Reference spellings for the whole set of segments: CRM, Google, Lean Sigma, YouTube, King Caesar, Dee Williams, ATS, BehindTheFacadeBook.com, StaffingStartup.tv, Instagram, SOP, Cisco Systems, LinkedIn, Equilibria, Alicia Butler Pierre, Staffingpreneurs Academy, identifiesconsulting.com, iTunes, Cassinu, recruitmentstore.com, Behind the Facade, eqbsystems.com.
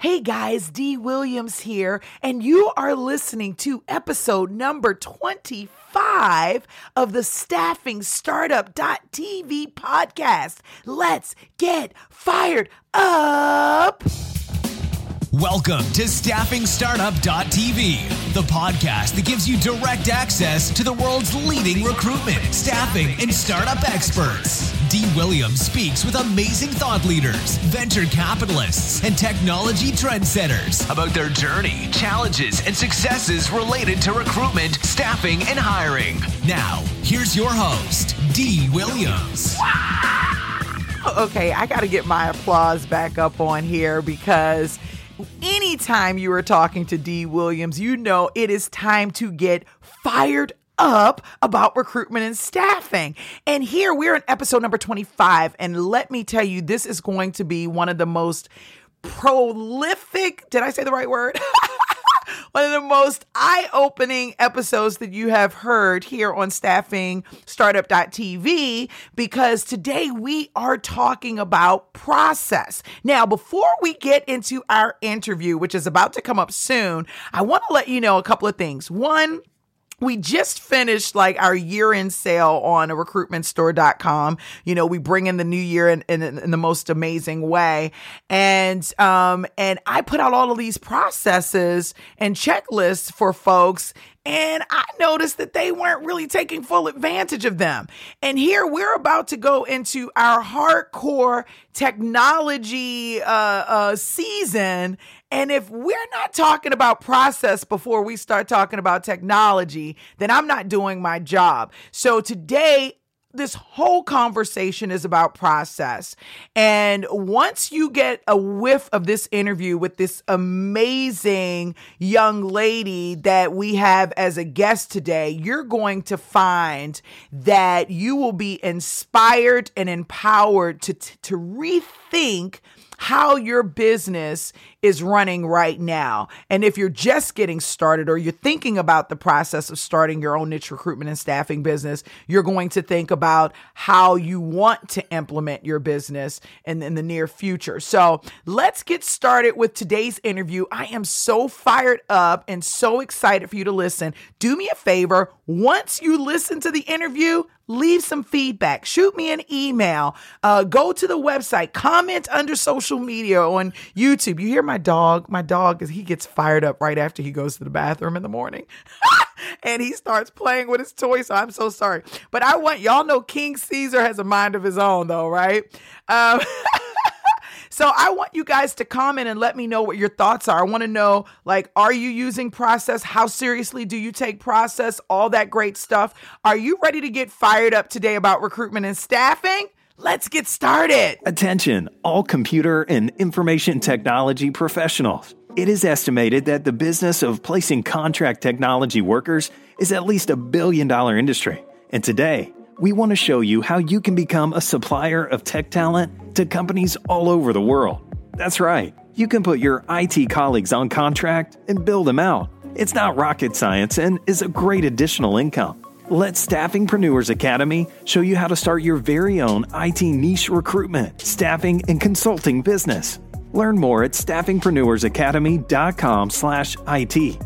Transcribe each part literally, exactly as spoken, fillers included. Hey guys, Dee Williams here, and you are listening to episode number twenty-five of the Staffing Startup dot T V podcast. Let's get fired up! Welcome to Staffing Startup dot T V, the podcast that gives you direct access to the world's leading recruitment, staffing, and startup experts. Dee Williams speaks with amazing thought leaders, venture capitalists, and technology trendsetters about their journey, challenges, and successes related to recruitment, staffing, and hiring. Now, here's your host, Dee Williams. Okay, I got to get my applause back up on here because anytime you are talking to Dee Williams, you know it is time to get fired up about recruitment and staffing. And here we're in episode number twenty-five. And let me tell you, this is going to be one of the most prolific, did I say the right word? One of the most eye-opening episodes that you have heard here on Staffing Startup dot T V, because today we are talking about process. Now, before we get into our interview, which is about to come up soon, I want to let you know a couple of things. One, we just finished like our year-end sale on recruitment store dot com. You know, we bring in the new year in, in, in the most amazing way. And um, and I put out all of these processes and checklists for folks, and I noticed that they weren't really taking full advantage of them. And here we're about to go into our hardcore technology uh, uh, season. And if we're not talking about process before we start talking about technology, then I'm not doing my job. So today, this whole conversation is about process. And once you get a whiff of this interview with this amazing young lady that we have as a guest today, you're going to find that you will be inspired and empowered to, to, to rethink how your business is running right now. And if you're just getting started or you're thinking about the process of starting your own niche recruitment and staffing business, you're going to think about how you want to implement your business in, in the near future. So let's get started with today's interview. I am so fired up and so excited for you to listen. Do me a favor. Once you listen to the interview, leave some feedback, shoot me an email, uh, go to the website, comment under social media on YouTube. You hear my dog? My dog, he gets fired up right after he goes to the bathroom in the morning and he starts playing with his toy. So I'm so sorry. But I want, y'all know King Caesar has a mind of his own though, right? Um So I want you guys to comment and let me know what your thoughts are. I want to know, like, are you using process? How seriously do you take process? All that great stuff. Are you ready to get fired up today about recruitment and staffing? Let's get started. Attention, all computer and information technology professionals. It is estimated that the business of placing contract technology workers is at least a billion dollar industry. And today, we want to show you how you can become a supplier of tech talent to companies all over the world. That's right. You can put your I T colleagues on contract and build them out. It's not rocket science and is a great additional income. Let Staffingpreneurs Academy show you how to start your very own I T niche recruitment, staffing, and consulting business. Learn more at staffing preneurs academy dot com slash I T.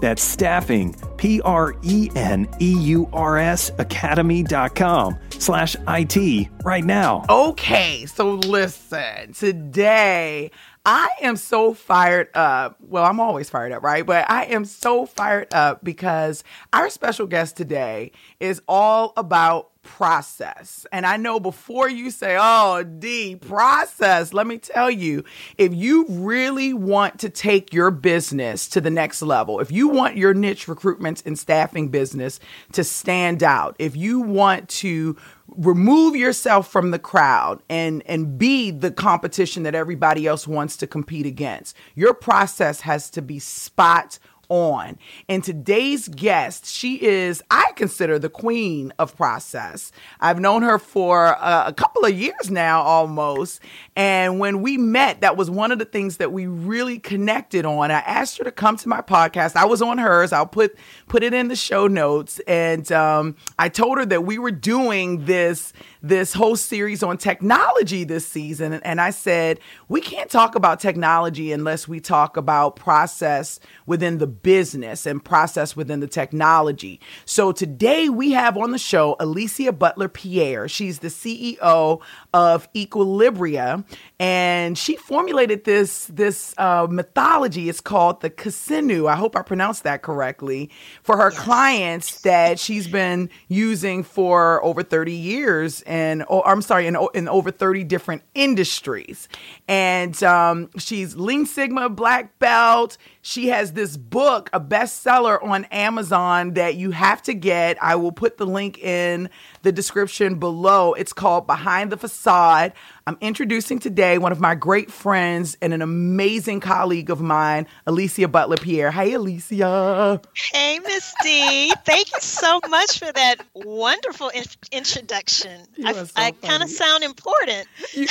That's staffing, P R E N E U R S, academy dot com slash I T right now. Okay, so listen, today I am so fired up. Well, I'm always fired up, right? But I am so fired up because our special guest today is all about process. And I know before you say, oh, D, process, let me tell you, if you really want to take your business to the next level, if you want your niche recruitment and staffing business to stand out, if you want to remove yourself from the crowd and, and be the competition that everybody else wants to compete against, your process has to be spot on. And today's guest, she is, I consider, the queen of process. I've known her for a, a couple of years now almost. And when we met, that was one of the things that we really connected on. I asked her to come to my podcast. I was on hers. I'll put, put it in the show notes. And um, I told her that we were doing this this whole series on technology this season. And I said, we can't talk about technology unless we talk about process within the business and process within the technology. So today we have on the show Alicia Butler Pierre. She's the C E O of Equilibria, and she formulated this, this uh, mythology. It's called the Cassinu. I hope I pronounced that correctly, for her yes. clients that she's been using for over thirty years and oh, I'm sorry, in, in over thirty different industries. And um, she's Lean Sigma Black Belt. She has this book, a bestseller on Amazon that you have to get. I will put the link in the description below. It's called Behind the Facade. I'm introducing today one of my great friends and an amazing colleague of mine, Alicia Butler Pierre. Hey, Alicia. Hey, Miss D. Thank you so much for that wonderful in- introduction. You I, so I kind of sound important. You,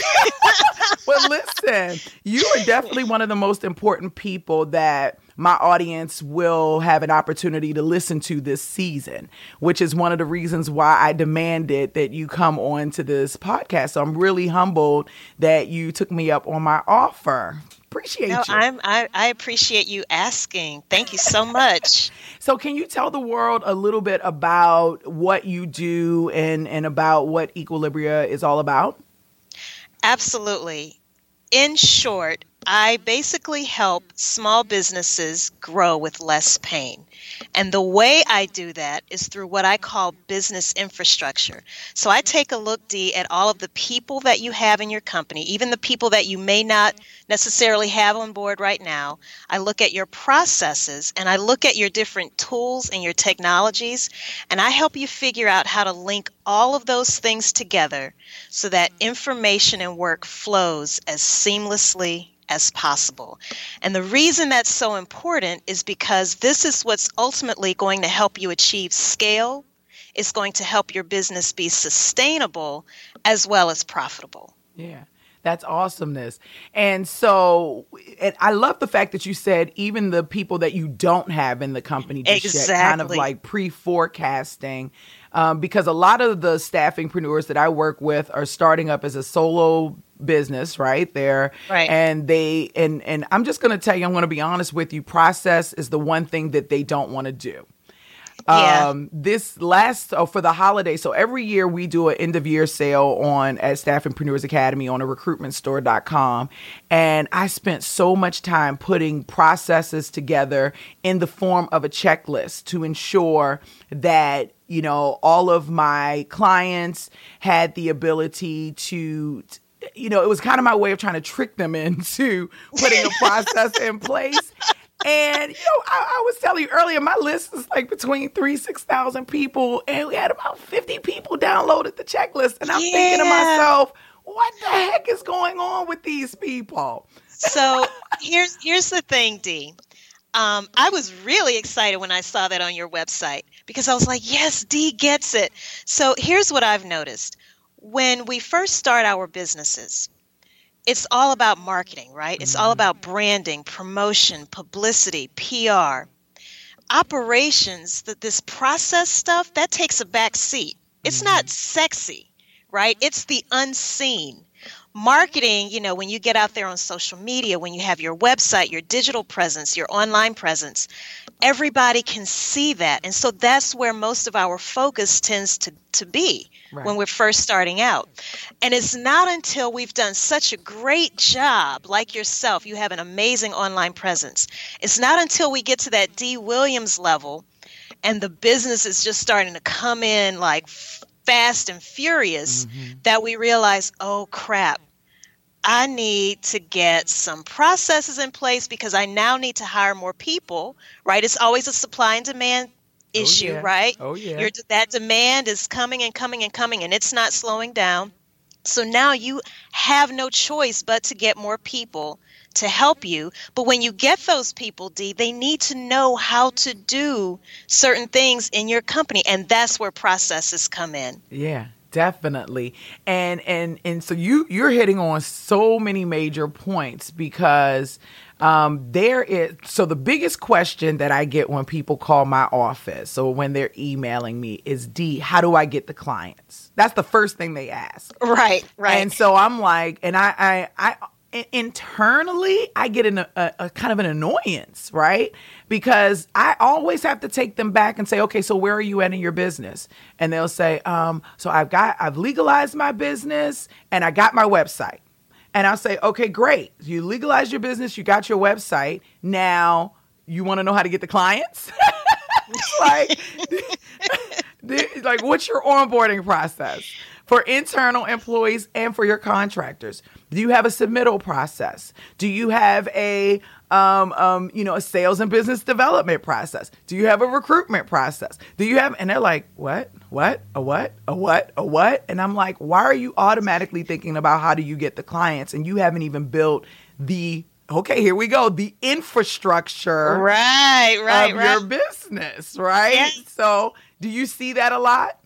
well, listen, you are definitely one of the most important people that my audience will have an opportunity to listen to this season, which is one of the reasons why I demanded that you come on to this podcast. So I'm really humbled that you took me up on my offer. Appreciate no, you. I'm, I, I appreciate you asking. Thank you so much. So can you tell the world a little bit about what you do and, and about what Equilibria is all about? Absolutely. In short, I basically help small businesses grow with less pain. And the way I do that is through what I call business infrastructure. So I take a look, Dee, at all of the people that you have in your company, even the people that you may not necessarily have on board right now. I look at your processes and I look at your different tools and your technologies, and I help you figure out how to link all of those things together so that information and work flows as seamlessly as possible. And the reason that's so important is because this is what's ultimately going to help you achieve scale. It's going to help your business be sustainable as well as profitable. Yeah, that's awesomeness. And so and I love the fact that you said even the people that you don't have in the company, just exactly. yet, kind of like pre-forecasting. Um, because a lot of the staffingpreneurs that I work with are starting up as a solo business right there. Right. And they, and, and I'm just going to tell you, I'm going to be honest with you. Process is the one thing that they don't want to do. Yeah. Um, this last, oh, for the holiday. So every year we do an end of year sale on at Staffingpreneurs Academy on a recruitment store dot com. And I spent so much time putting processes together in the form of a checklist to ensure that, you know, all of my clients had the ability to, to you know, it was kind of my way of trying to trick them into putting a process in place. And, you know, I, I was telling you earlier, my list is like between three, six thousand people. And we had about fifty people downloaded the checklist. And I'm yeah. thinking to myself, what the heck is going on with these people? So here's here's the thing, Dee. Um, I was really excited when I saw that on your website because I was like, yes, Dee gets it. So here's what I've noticed. When we first start our businesses, it's all about marketing, right? It's all about branding, promotion, publicity, P R. Operations, that this process stuff, that takes a back seat. It's not sexy, right? It's the unseen. Marketing, you know, when you get out there on social media, when you have your website, your digital presence, your online presence, everybody can see that. And so that's where most of our focus tends to, to be. Right. When we're first starting out. And it's not until we've done such a great job, like yourself, you have an amazing online presence. It's not until we get to that D. Williams level and the business is just starting to come in like fast and furious mm-hmm. that we realize, oh, crap, I need to get some processes in place because I now need to hire more people, right? It's always a supply and demand issue, oh, yeah. right? Oh, yeah. Your, that demand is coming and coming and coming, and it's not slowing down. So now you have no choice but to get more people to help you. But when you get those people, Dee, they need to know how to do certain things in your company, and that's where processes come in. Yeah. Definitely. And and and so you, you're hitting on so many major points because Um, there is, so the biggest question that I get when people call my office, so when they're emailing me, is, D, how do I get the clients? That's the first thing they ask. Right, right. And so I'm like, and I, I, I internally, I get an, a, a kind of an annoyance, right? Because I always have to take them back and say, okay, so where are you at in your business? And they'll say, um, so I've got, I've legalized my business and I got my website. And I'll say, okay, great. You legalized your business. You got your website. Now you want to know how to get the clients? like, like, what's your onboarding process for internal employees and for your contractors? Do you have a submittal process? Do you have a, um, um, you know, a sales and business development process? Do you have a recruitment process? Do you have? And they're like, what? What, a what, a what, a what? And I'm like, why are you automatically thinking about how do you get the clients? And you haven't even built the, okay, here we go, the infrastructure right, right, of right. your business, right? Yes. So do you see that a lot?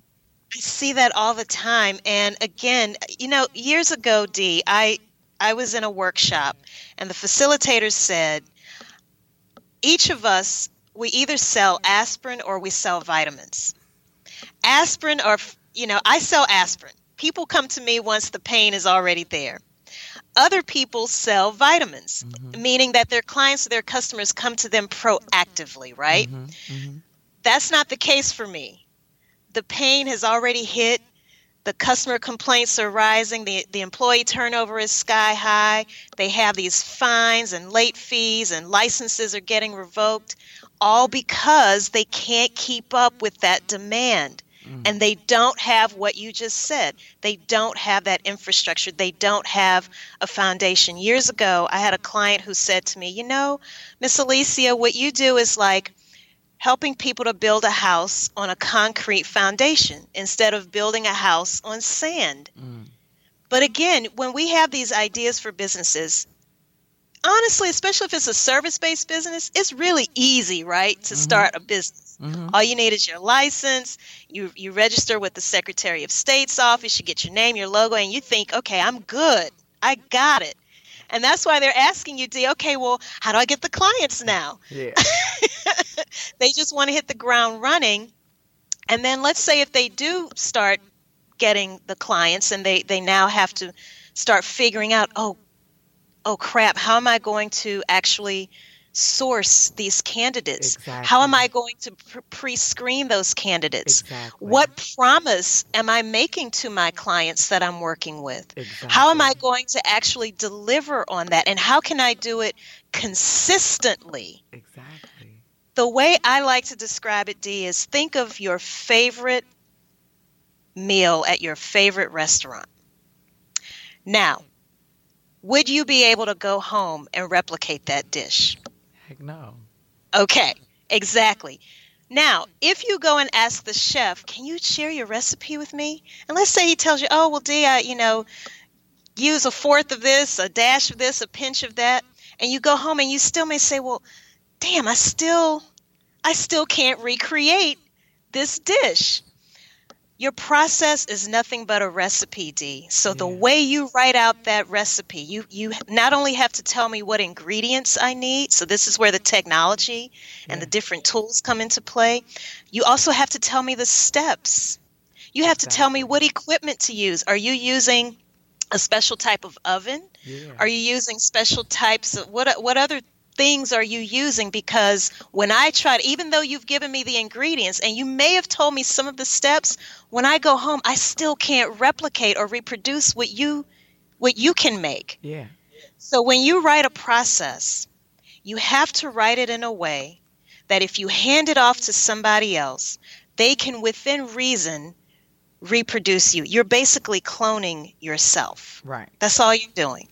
I see that all the time. And again, you know, years ago, Dee, I, I was in a workshop and the facilitator said, each of us, we either sell aspirin or we sell vitamins. Aspirin or, you know, I sell aspirin. People come to me once the pain is already there. Other people sell vitamins, mm-hmm. meaning that their clients or their customers come to them proactively, right? Mm-hmm. Mm-hmm. That's not the case for me. The pain has already hit. The customer complaints are rising. The, the employee turnover is sky high. They have these fines and late fees and licenses are getting revoked, all because they can't keep up with that demand. And they don't have what you just said. They don't have that infrastructure. They don't have a foundation. Years ago, I had a client who said to me, you know, Miss Alicia, what you do is like helping people to build a house on a concrete foundation instead of building a house on sand. Mm. But again, when we have these ideas for businesses, honestly, especially if it's a service-based business, it's really easy, right, to mm-hmm. start a business. Mm-hmm. All you need is your license. You you register with the Secretary of State's office. You get your name, your logo, and you think, okay, I'm good. I got it. And that's why they're asking you, D, okay, well, how do I get the clients now? Yeah. They just want to hit the ground running. And then let's say if they do start getting the clients and they, they now have to start figuring out, oh, oh, crap, how am I going to actually – source these candidates? Exactly. How am I going to pre-screen those candidates? Exactly. What promise am I making to my clients that I'm working with? Exactly. How am I going to actually deliver on that? And how can I do it consistently? Exactly. The way I like to describe it, Dee, is think of your favorite meal at your favorite restaurant. Now, would you be able to go home and replicate that dish? Heck no. Okay, exactly. Now, if you go and ask the chef, can you share your recipe with me? And let's say he tells you, oh, well, Dee, I, you know, use a fourth of this, a dash of this, a pinch of that. And you go home and you still may say, well, damn, I still, I still can't recreate this dish. Your process is nothing but a recipe, Dee. So yeah. The way you write out that recipe, you, you not only have to tell me what ingredients I need, so this is where the technology yeah. and the different tools come into play. You also have to tell me the steps. You have exactly. to tell me what equipment to use. Are you using a special type of oven? Yeah. Are you using special types of what? What other things are you using? Because when I tried, even though you've given me the ingredients and you may have told me some of the steps, when I go home, I still can't replicate or reproduce what you what you can make. Yeah. So when you write a process, you have to write it in a way that if you hand it off to somebody else, they can within reason reproduce you. You're basically cloning yourself. Right. That's all you're doing.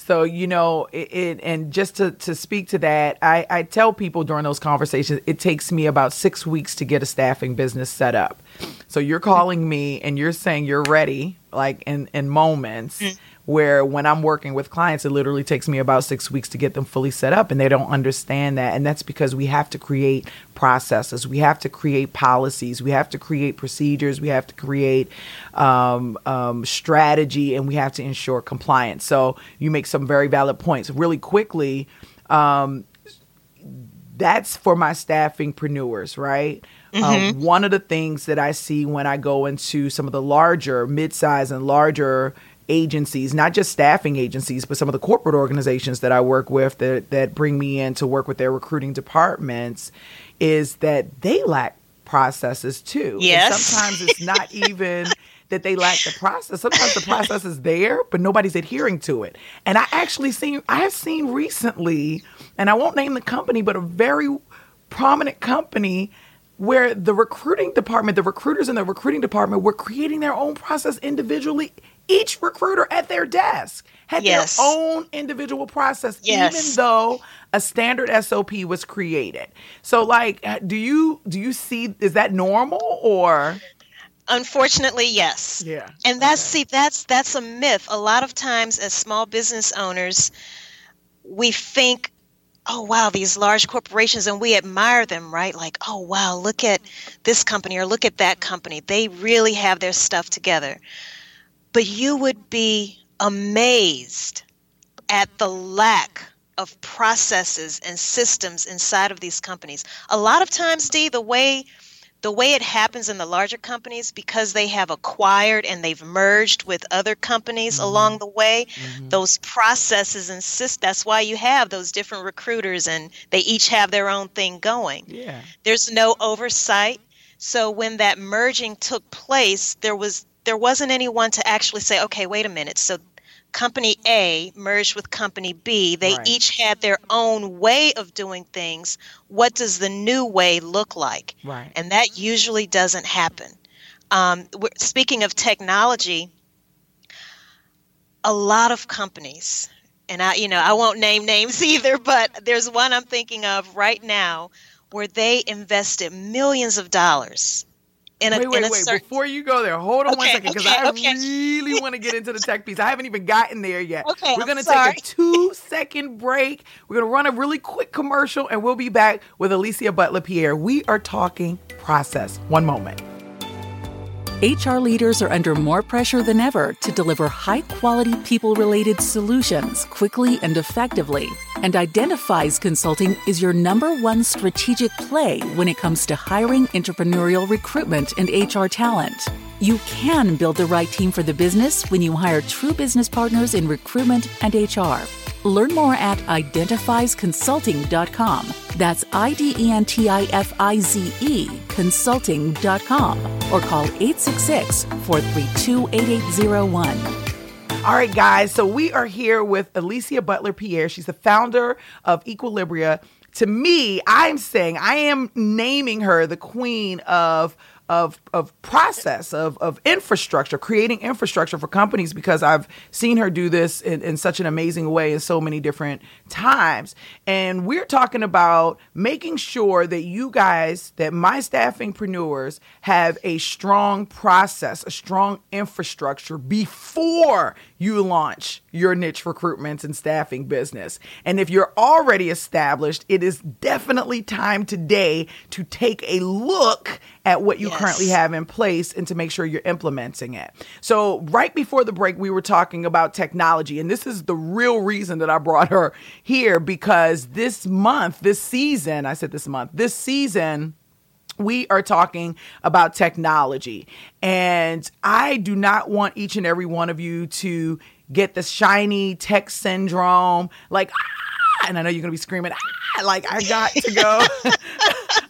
So, you know, it, it, and just to, to speak to that, I, I tell people during those conversations, it takes me about six weeks to get a staffing business set up. So you're calling me and you're saying you're ready, like in, in moments. Mm-hmm. where when I'm working with clients, it literally takes me about six weeks to get them fully set up, and they don't understand that. And that's because we have to create processes. We have to create policies. We have to create procedures. We have to create um, um, strategy, and we have to ensure compliance. So you make some very valid points. Really quickly, um, that's for my staffingpreneurs, right? Mm-hmm. Uh, one of the things that I see when I go into some of the larger, mid-size and larger agencies, not just staffing agencies, but some of the corporate organizations that I work with that, that bring me in to work with their recruiting departments, is that they lack processes too. Yes. And sometimes it's not even that they lack the process. Sometimes the process is there, but nobody's adhering to it. And I actually seen, I have seen recently, and I won't name the company, but a very prominent company where the recruiting department, the recruiters in the recruiting department were creating their own process individually. Each recruiter at their desk had yes. their own individual process, yes. even though a standard S O P was created. So like, do you, do you see, is that normal or? Unfortunately, yes. Yeah. And that's, okay. see, that's, that's a myth. A lot of times as small business owners, we think, oh, wow, these large corporations, and we admire them, right? Like, oh, wow, look at this company or look at that company. They really have their stuff together. But you would be amazed at the lack of processes and systems inside of these companies. A lot of times, Dee, the way the way it happens in the larger companies, because they have acquired and they've merged with other companies mm-hmm. along the way, mm-hmm. those processes and systems, that's why you have those different recruiters and they each have their own thing going. Yeah. There's no oversight. So when that merging took place, there was there wasn't anyone to actually say, okay, wait a minute. So company A merged with company B. They right. each had their own way of doing things. What does the new way look like? Right. And that usually doesn't happen. Um, speaking of technology, a lot of companies, and I, you know, I won't name names either, but there's one I'm thinking of right now where they invested millions of dollars In a, wait, wait, in a wait. Certain... Before you go there, hold on okay, one second, because okay, I okay. really want to get into the tech piece. I haven't even gotten there yet. Okay, We're going to take a two-second break. We're going to run a really quick commercial, and we'll be back with Alicia Butler Pierre. We are talking process. One moment. H R leaders are under more pressure than ever to deliver high-quality people-related solutions quickly and effectively. And Identify's Consulting is your number one strategic play when it comes to hiring, entrepreneurial recruitment, and H R talent. You can build the right team for the business when you hire true business partners in recruitment and H R. Learn more at identifies consulting dot com. That's I D E N T I F I Z E consulting dot com or call eight six six, four three two, eight eight zero one. All right, guys, so we are here with Alicia Butler Pierre. She's the founder of Equilibria. To me, I'm saying I am naming her the queen of of of process, of of infrastructure, creating infrastructure for companies, because I've seen her do this in, in such an amazing way in so many different times. And we're talking about making sure that you guys, that my staffingpreneurs have a strong process, a strong infrastructure before you launch your niche recruitment and staffing business. And if you're already established, it is definitely time today to take a look at what you yes. currently have in place and to make sure you're implementing it. So right before the break, we were talking about technology, and this is the real reason that I brought her here, because this month, this season, I said this month, this season, we are talking about technology. And I do not want each and every one of you to get the shiny tech syndrome, like, ah, and I know you're going to be screaming, ah, like, I got to go.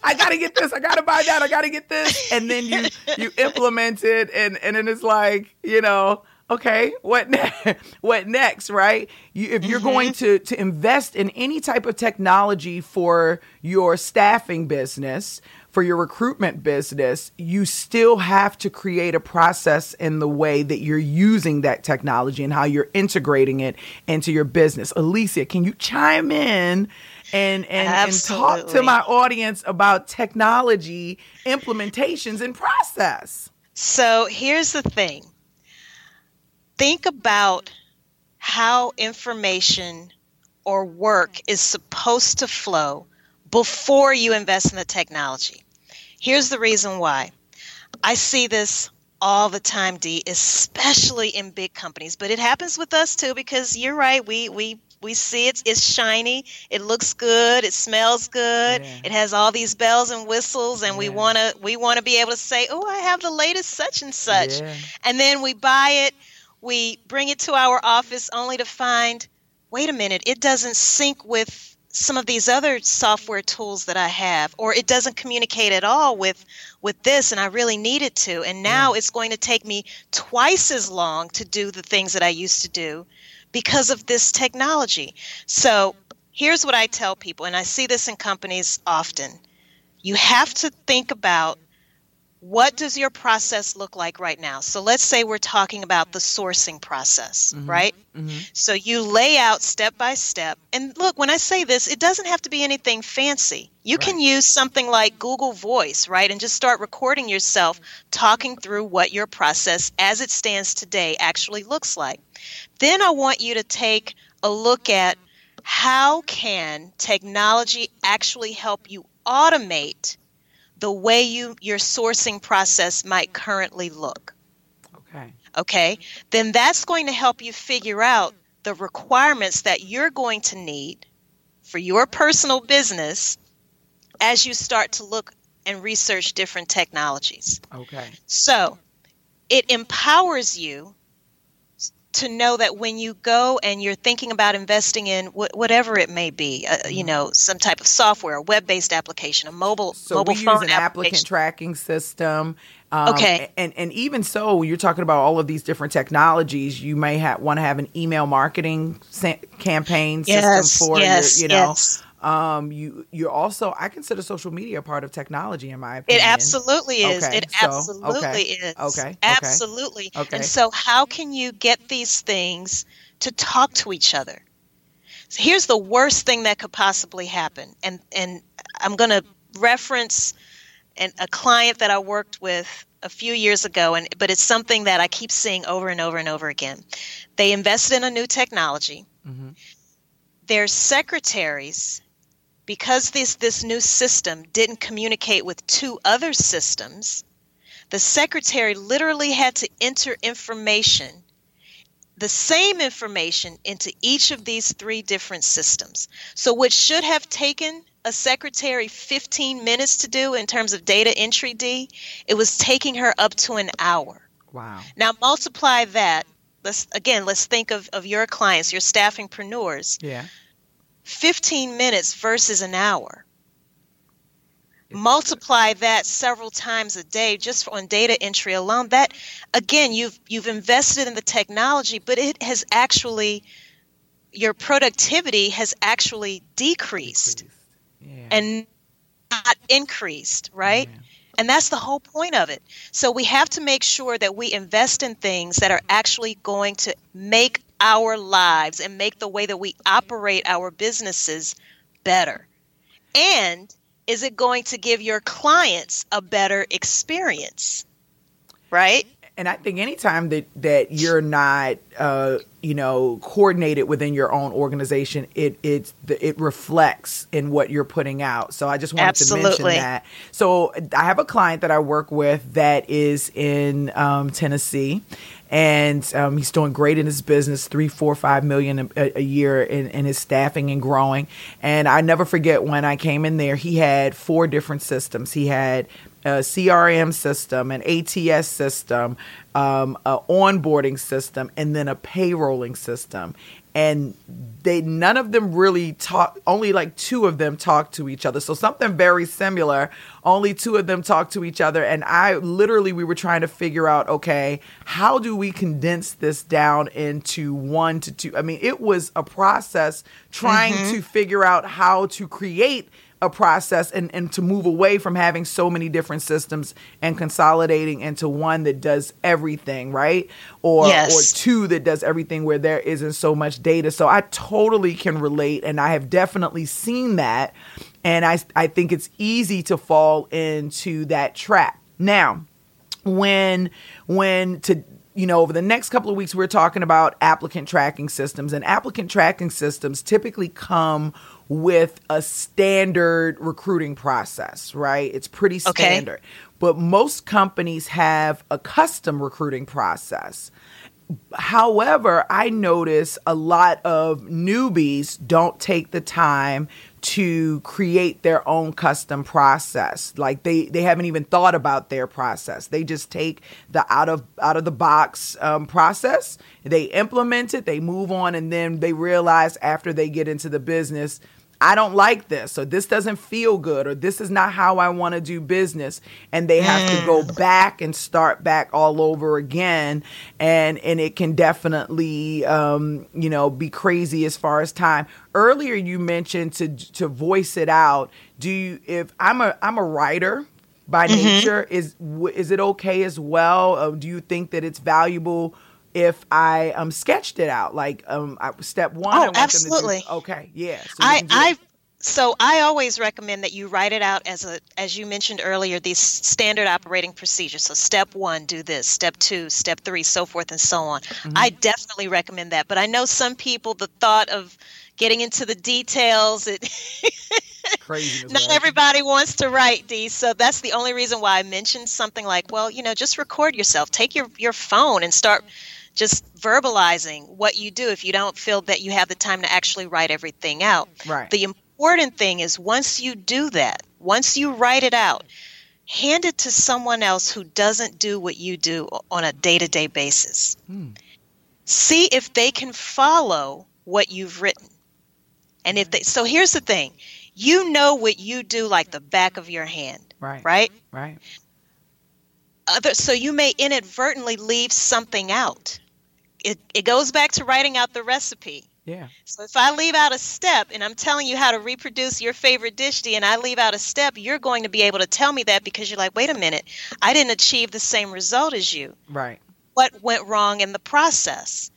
I got to get this. I got to buy that. I got to get this. And then you you implement it. And, and then it's like, you know, okay, what ne- what next, right? You, if you're mm-hmm. going to, to invest in any type of technology for your staffing business, for your recruitment business, you still have to create a process in the way that you're using that technology and how you're integrating it into your business. Alicia, can you chime in and, and, and talk to my audience about technology implementations and process? So here's the thing. Think about how information or work is supposed to flow before you invest in the technology. Here's the reason why. I see this all the time, Dee, especially in big companies, but it happens with us too, because you're right, we we we see it, it's shiny, it looks good, it smells good, yeah. It has all these bells and whistles, and yeah. we want to we want to be able to say, oh, I have the latest such and such, yeah. and then we buy it, we bring it to our office only to find, wait a minute, it doesn't sync with some of these other software tools that I have, or it doesn't communicate at all with with this, and I really need it to. And now yeah. it's going to take me twice as long to do the things that I used to do because of this technology. So here's what I tell people, and I see this in companies often. You have to think about, what does your process look like right now? So let's say we're talking about the sourcing process, mm-hmm. right? Mm-hmm. So you lay out step by step. And look, when I say this, it doesn't have to be anything fancy. You right. can use something like Google Voice, right? And just start recording yourself talking through what your process as it stands today actually looks like. Then I want you to take a look at, how can technology actually help you automate the way you your sourcing process might currently look. Okay. Okay. Then that's going to help you figure out the requirements that you're going to need for your personal business as you start to look and research different technologies. Okay. So it empowers you to know that when you go and you're thinking about investing in wh- whatever it may be, uh, you know, some type of software, a web-based application, a mobile so mobile phone application. So we use an applicant tracking system. Um, okay. And, and even so, when you're talking about all of these different technologies, you may ha- want to have an email marketing sa- campaign system yes, for, yes, your, you know. Yes. Um, you, you're also, I consider social media part of technology, in my opinion. It absolutely is. Okay, it so, absolutely okay, is. Okay. Absolutely. Okay. And so how can you get these things to talk to each other? So here's the worst thing that could possibly happen. And, and I'm going to reference an, a client that I worked with a few years ago, and, but it's something that I keep seeing over and over and over again. They invested in a new technology. Mm-hmm. Their secretaries, because this, this new system didn't communicate with two other systems, the secretary literally had to enter information, the same information, into each of these three different systems. So what should have taken a secretary fifteen minutes to do in terms of data entry, D, it was taking her up to an hour. Wow. Now multiply that. Let's, again, let's think of, of your clients, your staffingpreneurs. Yeah. fifteen minutes versus an hour. Multiply that several times a day just on data entry alone. That, again, you've you've invested in the technology, but it has actually, your productivity has actually decreased, decreased. Yeah. and not increased, right? Yeah. And that's the whole point of it. So we have to make sure that we invest in things that are actually going to make our lives and make the way that we operate our businesses better. And is it going to give your clients a better experience? Right? And I think anytime that, that you're not, uh, you know, coordinated within your own organization, it it it reflects in what you're putting out. So I just wanted Absolutely. to mention that. So I have a client that I work with that is in um, Tennessee, and um, he's doing great in his business, three, four, five million a, a year in, in his staffing and growing. And I never forget when I came in there, he had four different systems. He had a C R M system, an A T S system, um, an onboarding system, and then a payrolling system. And they none of them really talk, only like two of them talk to each other. So something very similar, only two of them talk to each other. And I literally, we were trying to figure out, okay, how do we condense this down into one to two? I mean, it was a process trying mm-hmm. to figure out how to create a process and, and to move away from having so many different systems and consolidating into one that does everything, right? Or, yes. or two that does everything where there isn't so much data. So I totally can relate, and I have definitely seen that. And I, I think it's easy to fall into that trap. Now, when, when to, you know, over the next couple of weeks, we're talking about applicant tracking systems, and applicant tracking systems typically come with a standard recruiting process, right? It's pretty standard. Okay. But most companies have a custom recruiting process. However, I notice a lot of newbies don't take the time to create their own custom process. Like they, they haven't even thought about their process. They just take the out of out of the box um, process, they implement it, they move on, and then they realize after they get into the business, I don't like this, or this doesn't feel good, or this is not how I want to do business. And they have mm. to go back and start back all over again. And and it can definitely, um, you know, be crazy as far as time. Earlier, you mentioned to to voice it out. Do you, if I'm a I'm a writer by mm-hmm. nature, is is it okay as well? Uh, do you think that it's valuable if I um, sketched it out, like um, I, step one? Oh, I want absolutely. Them to do, okay. Yeah. So I, I, so I always recommend that you write it out as a, as you mentioned earlier, these standard operating procedures. So step one, do this, step two, step three, so forth and so on. Mm-hmm. I definitely recommend that. But I know some people, the thought of getting into the details, it crazy. Not right? Everybody wants to write, Dee. So that's the only reason why I mentioned something like, well, you know, just record yourself, take your, your phone and start just verbalizing what you do if you don't feel that you have the time to actually write everything out. Right. The important thing is once you do that, once you write it out, hand it to someone else who doesn't do what you do on a day-to-day basis. Hmm. See if they can follow what you've written. And if they, so here's the thing, you know what you do like the back of your hand, right? Right. Right. Other, so you may inadvertently leave something out. It it goes back to writing out the recipe. Yeah. So if I leave out a step and I'm telling you how to reproduce your favorite dish, Dee, and I leave out a step, you're going to be able to tell me that because you're like, wait a minute, I didn't achieve the same result as you. Right. What went wrong in the process?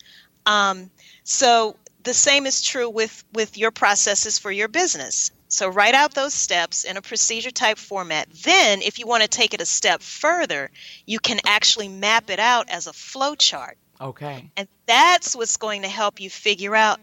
Um, so the same is true with, with your processes for your business. So write out those steps in a procedure type format. Then if you want to take it a step further, you can actually map it out as a flow chart. Okay. And that's what's going to help you figure out,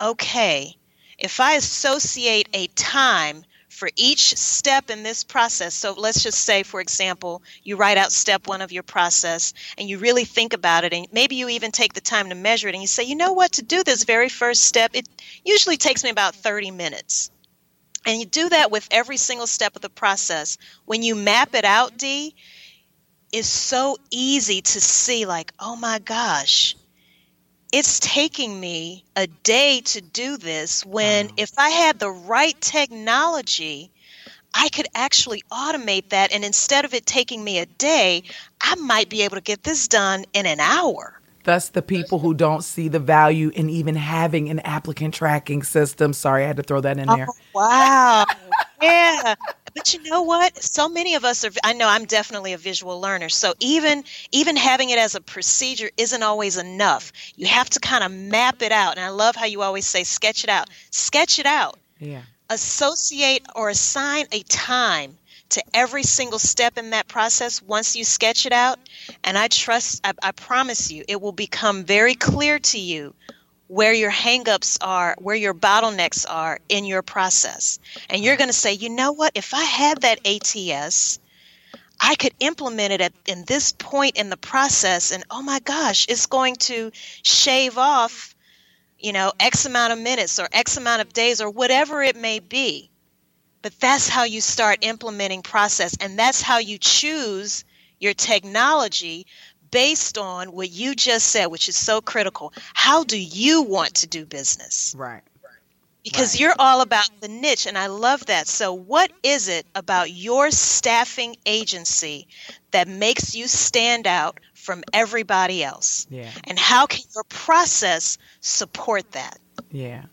okay, if I associate a time for each step in this process, so let's just say, for example, you write out step one of your process and you really think about it and maybe you even take the time to measure it and you say, you know what, to do this very first step, it usually takes me about thirty minutes. And you do that with every single step of the process. When you map it out, Dee, it's so easy to see like, oh my gosh, it's taking me a day to do this when wow. if I had the right technology, I could actually automate that. And instead of it taking me a day, I might be able to get this done in an hour. Thus, the people who don't see the value in even having an applicant tracking system. Sorry, I had to throw that in oh, there. Wow. Yeah. But you know what? So many of us are, I know I'm definitely a visual learner. So even even having it as a procedure isn't always enough. You have to kind of map it out. And I love how you always say, sketch it out. Sketch it out. Yeah. Associate or assign a time to every single step in that process once you sketch it out. And I trust, I, I promise you, it will become very clear to you where your hangups are, where your bottlenecks are in your process. And you're going to say, you know what, if I had that A T S, I could implement it at in this point in the process. And oh my gosh, it's going to shave off, you know, X amount of minutes or X amount of days or whatever it may be. But that's how you start implementing process. And that's how you choose your technology based on what you just said, which is so critical. How do you want to do business? Right. Because right. you're all about the niche. And I love that. So what is it about your staffing agency that makes you stand out from everybody else? Yeah. And how can your process support that? Yeah.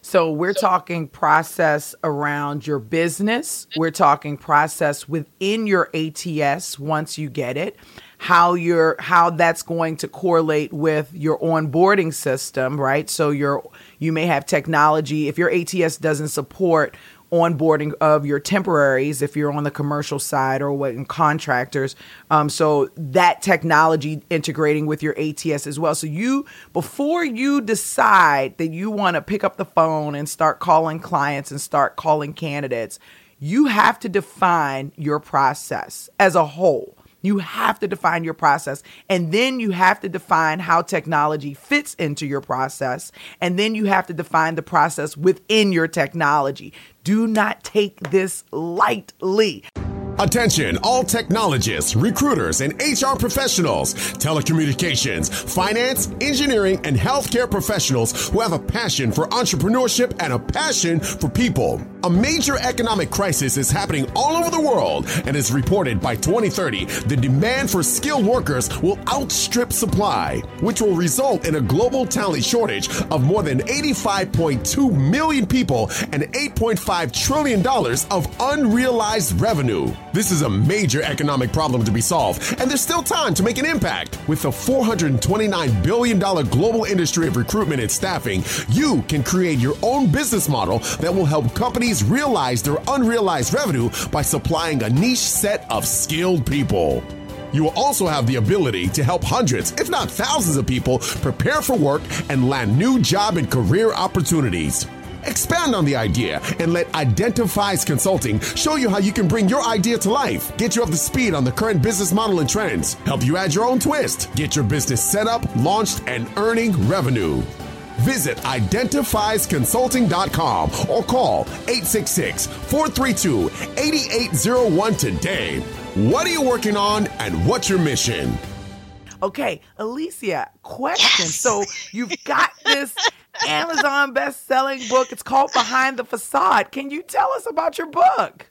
So we're talking process around your business. We're talking process within your A T S once you get it, how you're, how that's going to correlate with your onboarding system, right? So you're, you may have technology. If your A T S doesn't support onboarding of your temporaries if you're on the commercial side or what in contractors. Um, so that technology integrating with your A T S as well. So you, before you decide that you want to pick up the phone and start calling clients and start calling candidates, you have to define your process as a whole. You have to define your process, and then you have to define how technology fits into your process, and then you have to define the process within your technology. Do not take this lightly. Attention, all technologists, recruiters, and H R professionals, telecommunications, finance, engineering, and healthcare professionals who have a passion for entrepreneurship and a passion for people. A major economic crisis is happening all over the world, and is reported by twenty thirty, the demand for skilled workers will outstrip supply, which will result in a global talent shortage of more than eighty-five point two million people and eight point five trillion dollars of unrealized revenue. This is a major economic problem to be solved, and there's still time to make an impact. With the four hundred twenty-nine billion dollars global industry of recruitment and staffing, you can create your own business model that will help companies realize their unrealized revenue by supplying a niche set of skilled people. You will also have the ability to help hundreds, if not thousands of people, prepare for work and land new job and career opportunities. Expand on the idea and let Identify's Consulting show you how you can bring your idea to life, get you up to speed on the current business model and trends, help you add your own twist, get your business set up, launched, and earning revenue. Visit identifies consulting dot com or call eight six six, four three two, eight eight zero one today. What are you working on and what's your mission? Okay, Alicia, question. Yes. So you've got this Amazon best-selling book. It's called Behind the Facade. Can you tell us about your book?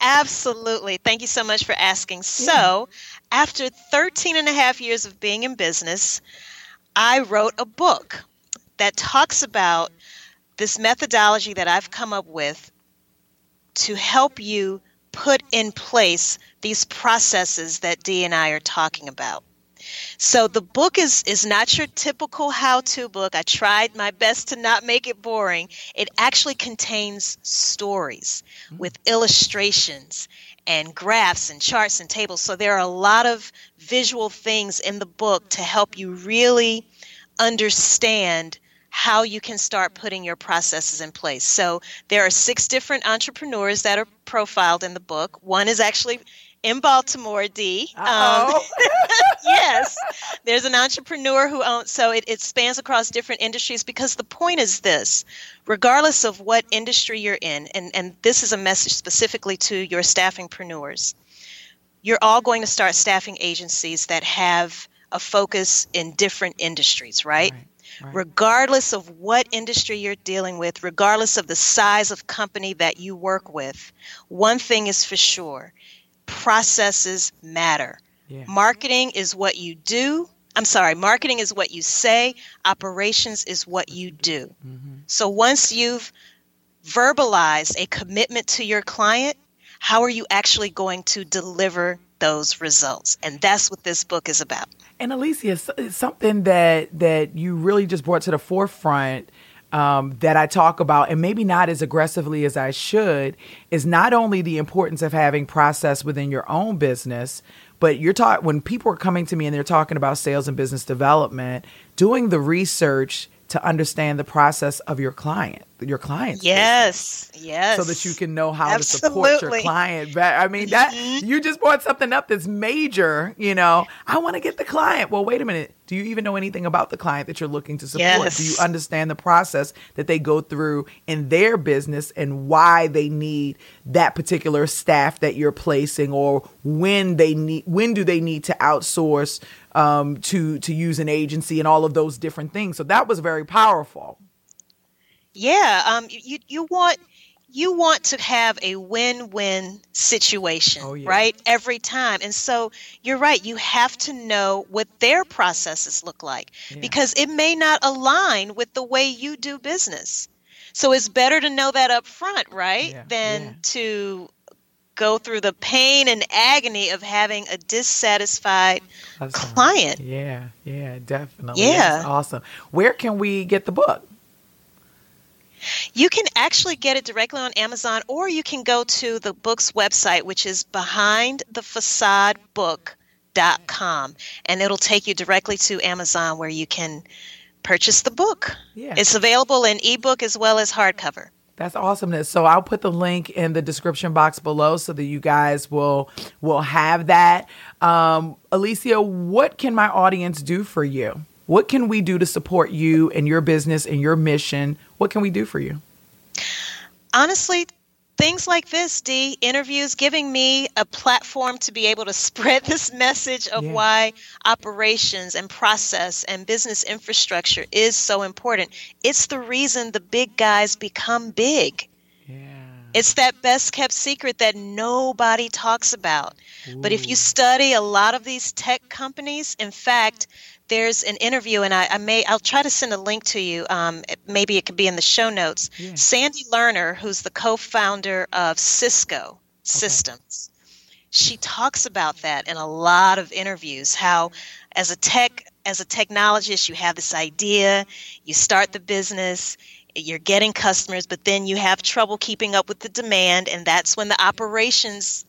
Absolutely. Thank you so much for asking. So after thirteen and a half years of being in business, I wrote a book that talks about this methodology that I've come up with to help you put in place these processes that Dee and I are talking about. So the book is, is not your typical how-to book. I tried my best to not make it boring. It actually contains stories with illustrations and graphs and charts and tables. So there are a lot of visual things in the book to help you really understand how you can start putting your processes in place. So there are six different entrepreneurs that are profiled in the book. One is actually in Baltimore, Dee. Um, yes, there's an entrepreneur who owns, so it, it spans across different industries, because the point is this, regardless of what industry you're in, and, and this is a message specifically to your staffingpreneurs, you're all going to start staffing agencies that have a focus in different industries, right? Right. Right. Regardless of what industry you're dealing with, regardless of the size of company that you work with, one thing is for sure, processes matter. Yeah. Marketing is what you do. I'm sorry, marketing is what you say. Operations is what you do. Mm-hmm. So once you've verbalized a commitment to your client, how are you actually going to deliver those results? And that's what this book is about. And Alicia, it's something that that you really just brought to the forefront um, that I talk about, and maybe not as aggressively as I should, is not only the importance of having process within your own business, but you're taught when people are coming to me and they're talking about sales and business development, doing the research to understand the process of your client, your client's yes, business, yes, so that you can know how absolutely to support your client. I mean, that mm-hmm. you just brought something up that's major. You know, I want to get the client. Well, wait a minute. Do you even know anything about the client that you're looking to support? Yes. Do you understand the process that they go through in their business and why they need that particular staff that you're placing, or when they need, when do they need to outsource um, to to use an agency and all of those different things? So that was very powerful. Yeah, um, you you want you want to have a win-win situation, oh, yeah. right? Every time. And so you're right. You have to know what their processes look like, yeah. because it may not align with the way you do business. So it's better to know that up front, right? Yeah. Than yeah. to go through the pain and agony of having a dissatisfied awesome. client. Yeah, yeah, definitely. Yeah. That's awesome. Where can we get the book? You can actually get it directly on Amazon, or you can go to the book's website, which is behind the facade book dot com, and it'll take you directly to Amazon where you can purchase the book. Yeah. It's available in ebook as well as hardcover. That's awesomeness. So I'll put the link in the description box below so that you guys will will have that. Um, Alicia, what can my audience do for you? What can we do to support you and your business and your mission? What can we do for you? Honestly, things like this, Dee, interviews, giving me a platform to be able to spread this message of yeah. why operations and process and business infrastructure is so important. It's the reason the big guys become big. Yeah. It's that best kept secret that nobody talks about. Ooh. But if you study a lot of these tech companies, in fact, there's an interview, and I, I may, I'll try to send a link to you. Um, maybe it could be in the show notes. Yeah. Sandy Lerner, who's the co-founder of Cisco Systems, okay. she talks about that in a lot of interviews, how as a tech, as a technologist, you have this idea, you start the business, you're getting customers, but then you have trouble keeping up with the demand, and that's when the operations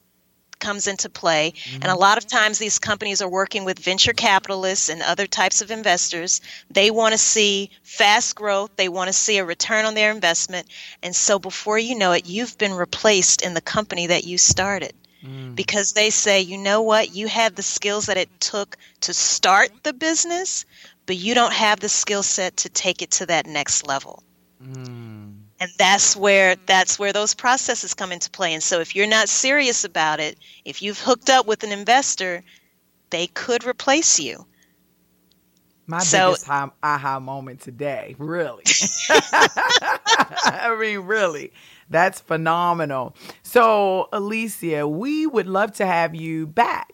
comes into play. Mm-hmm. And a lot of times these companies are working with venture capitalists and other types of investors. They want to see fast growth. They want to see a return on their investment. And so before you know it, you've been replaced in the company that you started mm. because they say, you know what, you had the skills that it took to start the business, but you don't have the skill set to take it to that next level. Mm. And that's where that's where those processes come into play. And so if you're not serious about it, if you've hooked up with an investor, they could replace you. My so, biggest aha, aha moment today, really. I mean, really. That's phenomenal. So, Alicia, we would love to have you back.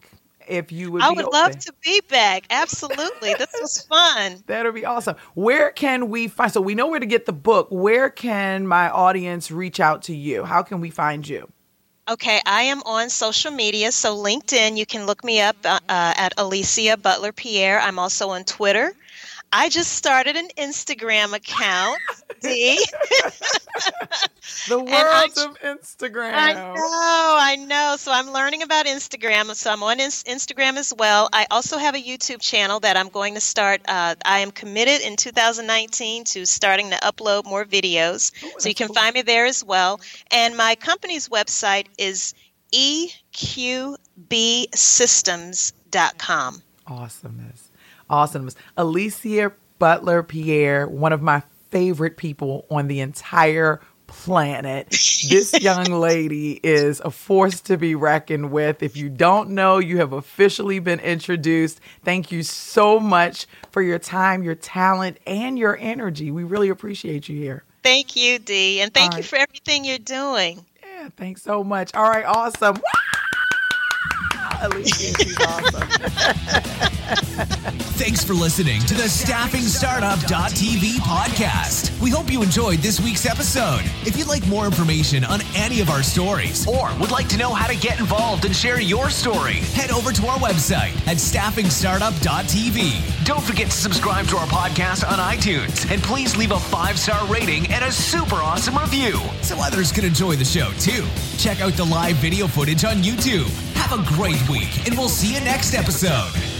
If you would I would open. love to be back. Absolutely. This was fun. That'll be awesome. Where can we find? So we know where to get the book. Where can my audience reach out to you? How can we find you? Okay. I am on social media. So LinkedIn, you can look me up uh, at Alicia Butler Pierre. I'm also on Twitter. I just started an Instagram account. D. The world I, of Instagram. I know, I know. So I'm learning about Instagram. So I'm on Instagram as well. I also have a YouTube channel that I'm going to start. Uh, I am committed in two thousand nineteen to starting to upload more videos. Ooh, so you can cool. find me there as well. And my company's website is e q b systems dot com. Awesomeness. Awesomeness. Alicia Butler Pierre, one of my favorite people on the entire planet. This young lady is a force to be reckoned with. If you don't know, you have officially been introduced. Thank you so much for your time, your talent, and your energy. We really appreciate you here. Thank you, Dee. And thank All you right. for everything you're doing. Yeah, thanks so much. All right, awesome. Alicia, she's awesome. Thanks for listening to the Staffing Startup dot t v podcast. We hope you enjoyed this week's episode. If you'd like more information on any of our stories or would like to know how to get involved and share your story, head over to our website at Staffing Startup dot t v. Don't forget to subscribe to our podcast on iTunes, and please leave a five-star rating and a super awesome review so others can enjoy the show too. Check out the live video footage on YouTube. Have a great week, and we'll see you next episode.